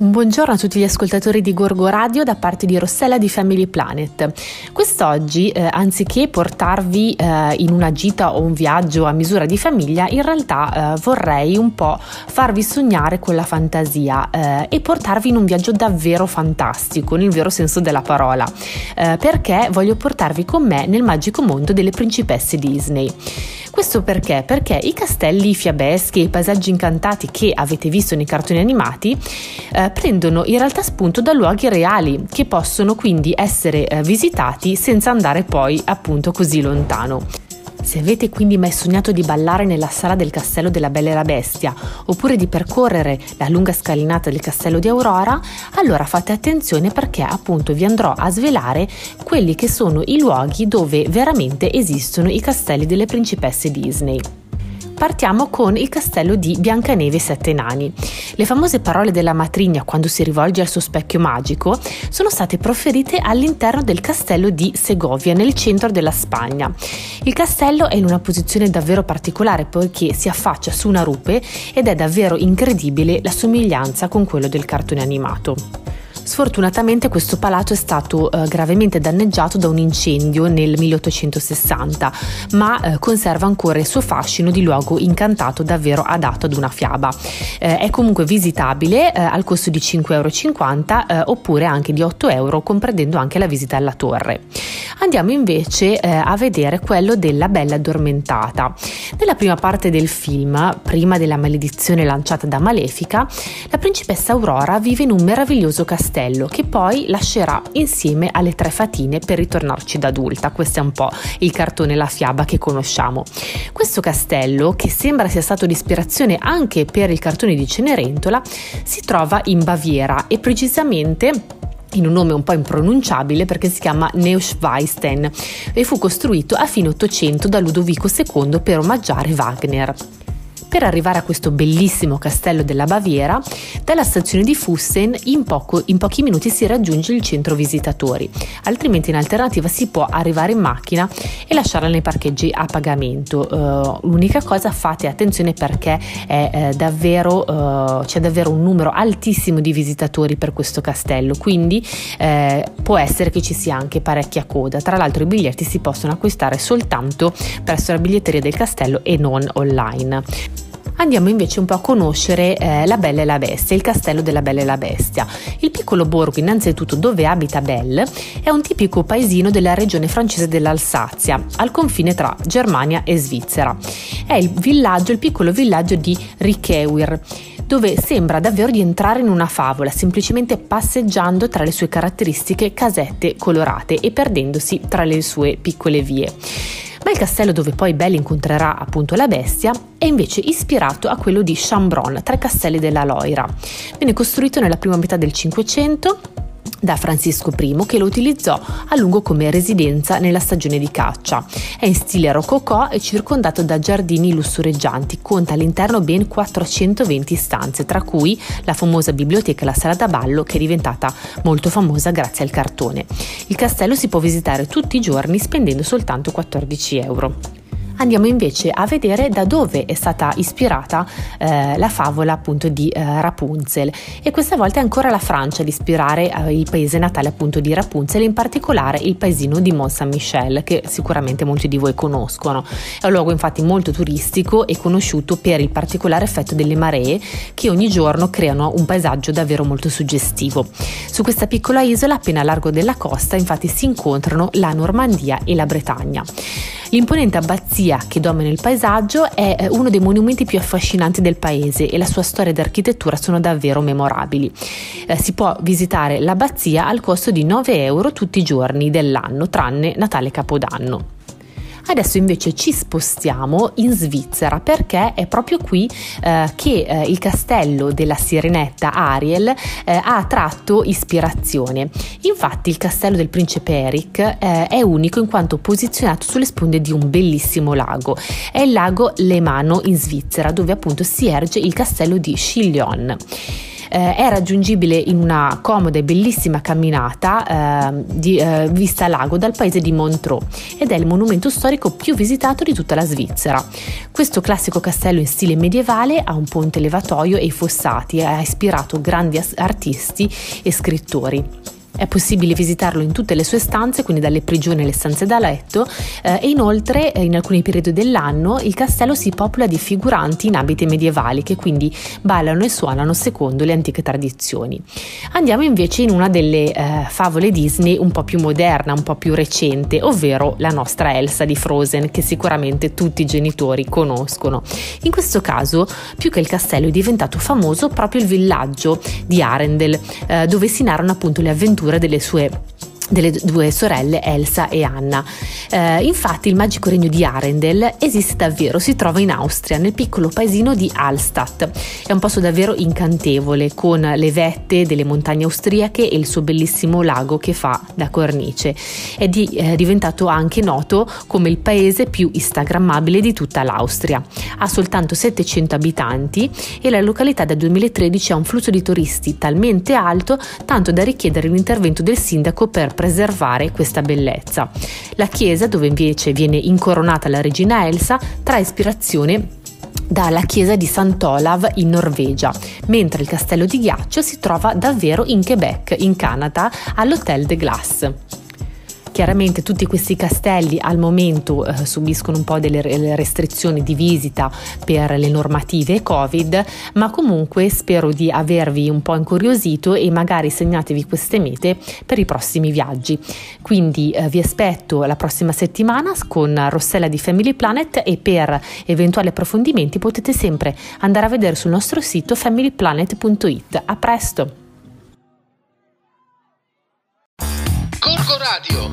Un buongiorno a tutti gli ascoltatori di Borgo Radio da parte di Rossella di Family Planet. Quest'oggi, anziché portarvi in una gita o un viaggio a misura di famiglia, in realtà vorrei un po' farvi sognare con la fantasia e portarvi in un viaggio davvero fantastico, nel vero senso della parola, perché voglio portarvi con me nel magico mondo delle principesse Disney. Questo perché? Perché i castelli fiabeschi e i paesaggi incantati che avete visto nei cartoni animati prendono in realtà spunto da luoghi reali che possono quindi essere visitati senza andare poi appunto così lontano. Se avete quindi mai sognato di ballare nella sala del castello della Bella e la Bestia oppure di percorrere la lunga scalinata del castello di Aurora, allora fate attenzione perché appunto vi andrò a svelare quelli che sono i luoghi dove veramente esistono i castelli delle principesse Disney. Partiamo con il castello di Biancaneve e Sette Nani. Le famose parole della matrigna quando si rivolge al suo specchio magico sono state proferite all'interno del castello di Segovia, nel centro della Spagna. Il castello è in una posizione davvero particolare poiché si affaccia su una rupe ed è davvero incredibile la somiglianza con quello del cartone animato. Sfortunatamente questo palazzo è stato gravemente danneggiato da un incendio nel 1860, ma conserva ancora il suo fascino di luogo incantato davvero adatto ad una fiaba. È comunque visitabile al costo di 5,50 euro oppure anche di 8 euro, comprendendo anche la visita alla torre. Andiamo invece a vedere quello della Bella Addormentata. Nella prima parte del film, prima della maledizione lanciata da Malefica, la principessa Aurora vive in un meraviglioso castello che poi lascerà insieme alle tre fatine per ritornarci da adulta. Questo è un po' il cartone, la fiaba che conosciamo. Questo castello, che sembra sia stato di ispirazione anche per il cartone di Cenerentola, si trova in Baviera e precisamente in un nome un po' impronunciabile perché si chiama Neuschwanstein e fu costruito a fine 800 da Ludovico II per omaggiare Wagner. Per arrivare a questo bellissimo castello della Baviera, dalla stazione di Füssen in pochi minuti si raggiunge il centro visitatori, altrimenti in alternativa si può arrivare in macchina e lasciarla nei parcheggi a pagamento. L'unica cosa, fate attenzione perché c'è davvero un numero altissimo di visitatori per questo castello, quindi può essere che ci sia anche parecchia coda. Tra l'altro i biglietti si possono acquistare soltanto presso la biglietteria del castello e non online. Andiamo invece un po' a conoscere la Bella e la Bestia, il castello della Bella e la Bestia. Il piccolo borgo innanzitutto dove abita Belle è un tipico paesino della regione francese dell'Alsazia, al confine tra Germania e Svizzera. È il piccolo villaggio di Riquewihr, dove sembra davvero di entrare in una favola, semplicemente passeggiando tra le sue caratteristiche casette colorate e perdendosi tra le sue piccole vie. Ma il castello dove poi Belle incontrerà appunto la bestia è invece ispirato a quello di Chambord, tra i castelli della Loira. Venne costruito nella prima metà del Cinquecento da Francesco I, che lo utilizzò a lungo come residenza nella stagione di caccia. È in stile rococò e circondato da giardini lussureggianti, conta all'interno ben 420 stanze, tra cui la famosa biblioteca e la sala da ballo che è diventata molto famosa grazie al cartone. Il castello si può visitare tutti i giorni spendendo soltanto 14 euro. Andiamo invece a vedere da dove è stata ispirata la favola appunto di Rapunzel, e questa volta è ancora la Francia ad ispirare il paese natale appunto di Rapunzel, in particolare il paesino di Mont-Saint-Michel, che sicuramente molti di voi conoscono. È un luogo infatti molto turistico e conosciuto per il particolare effetto delle maree che ogni giorno creano un paesaggio davvero molto suggestivo. Su questa piccola isola appena a largo della costa infatti si incontrano la Normandia e la Bretagna. L'imponente abbazia che domina il paesaggio è uno dei monumenti più affascinanti del paese e la sua storia ed architettura sono davvero memorabili. Si può visitare l'abbazia al costo di 9 euro tutti i giorni dell'anno, tranne Natale e Capodanno. Adesso invece ci spostiamo in Svizzera, perché è proprio qui che il castello della sirenetta Ariel ha tratto ispirazione. Infatti il castello del principe Eric è unico in quanto posizionato sulle sponde di un bellissimo lago. È il lago Lemano in Svizzera, dove appunto si erge il castello di Chillon. è raggiungibile in una comoda e bellissima camminata vista lago dal paese di Montreux ed è il monumento storico più visitato di tutta la Svizzera. Questo classico castello in stile medievale ha un ponte elevatoio e i fossati e ha ispirato grandi artisti e scrittori. È possibile visitarlo in tutte le sue stanze, quindi dalle prigioni alle stanze da letto, e inoltre in alcuni periodi dell'anno il castello si popola di figuranti in abiti medievali che quindi ballano e suonano secondo le antiche tradizioni. Andiamo invece in una delle favole Disney un po' più moderna, un po' più recente, ovvero la nostra Elsa di Frozen, che sicuramente tutti i genitori conoscono. In questo caso, più che il castello, è diventato famoso proprio il villaggio di Arendelle, dove si narrano appunto le avventure delle due sorelle Elsa e Anna. Infatti il magico regno di Arendelle esiste davvero, si trova in Austria, nel piccolo paesino di Hallstatt. È un posto davvero incantevole, con le vette delle montagne austriache e il suo bellissimo lago che fa da cornice. È diventato anche noto come il paese più instagrammabile di tutta l'Austria. Ha soltanto 700 abitanti e la località dal 2013 ha un flusso di turisti talmente alto tanto da richiedere l'intervento del sindaco per preservare questa bellezza. La chiesa, dove invece viene incoronata la regina Elsa, trae ispirazione dalla chiesa di Sant'Olav in Norvegia, mentre il castello di ghiaccio si trova davvero in Quebec, in Canada, all'Hotel de Glace. Chiaramente tutti questi castelli al momento subiscono un po' delle restrizioni di visita per le normative Covid, ma comunque spero di avervi un po' incuriosito e magari segnatevi queste mete per i prossimi viaggi. Quindi vi aspetto la prossima settimana con Rossella di Family Planet, e per eventuali approfondimenti potete sempre andare a vedere sul nostro sito familyplanet.it. A presto! Borgo Radio,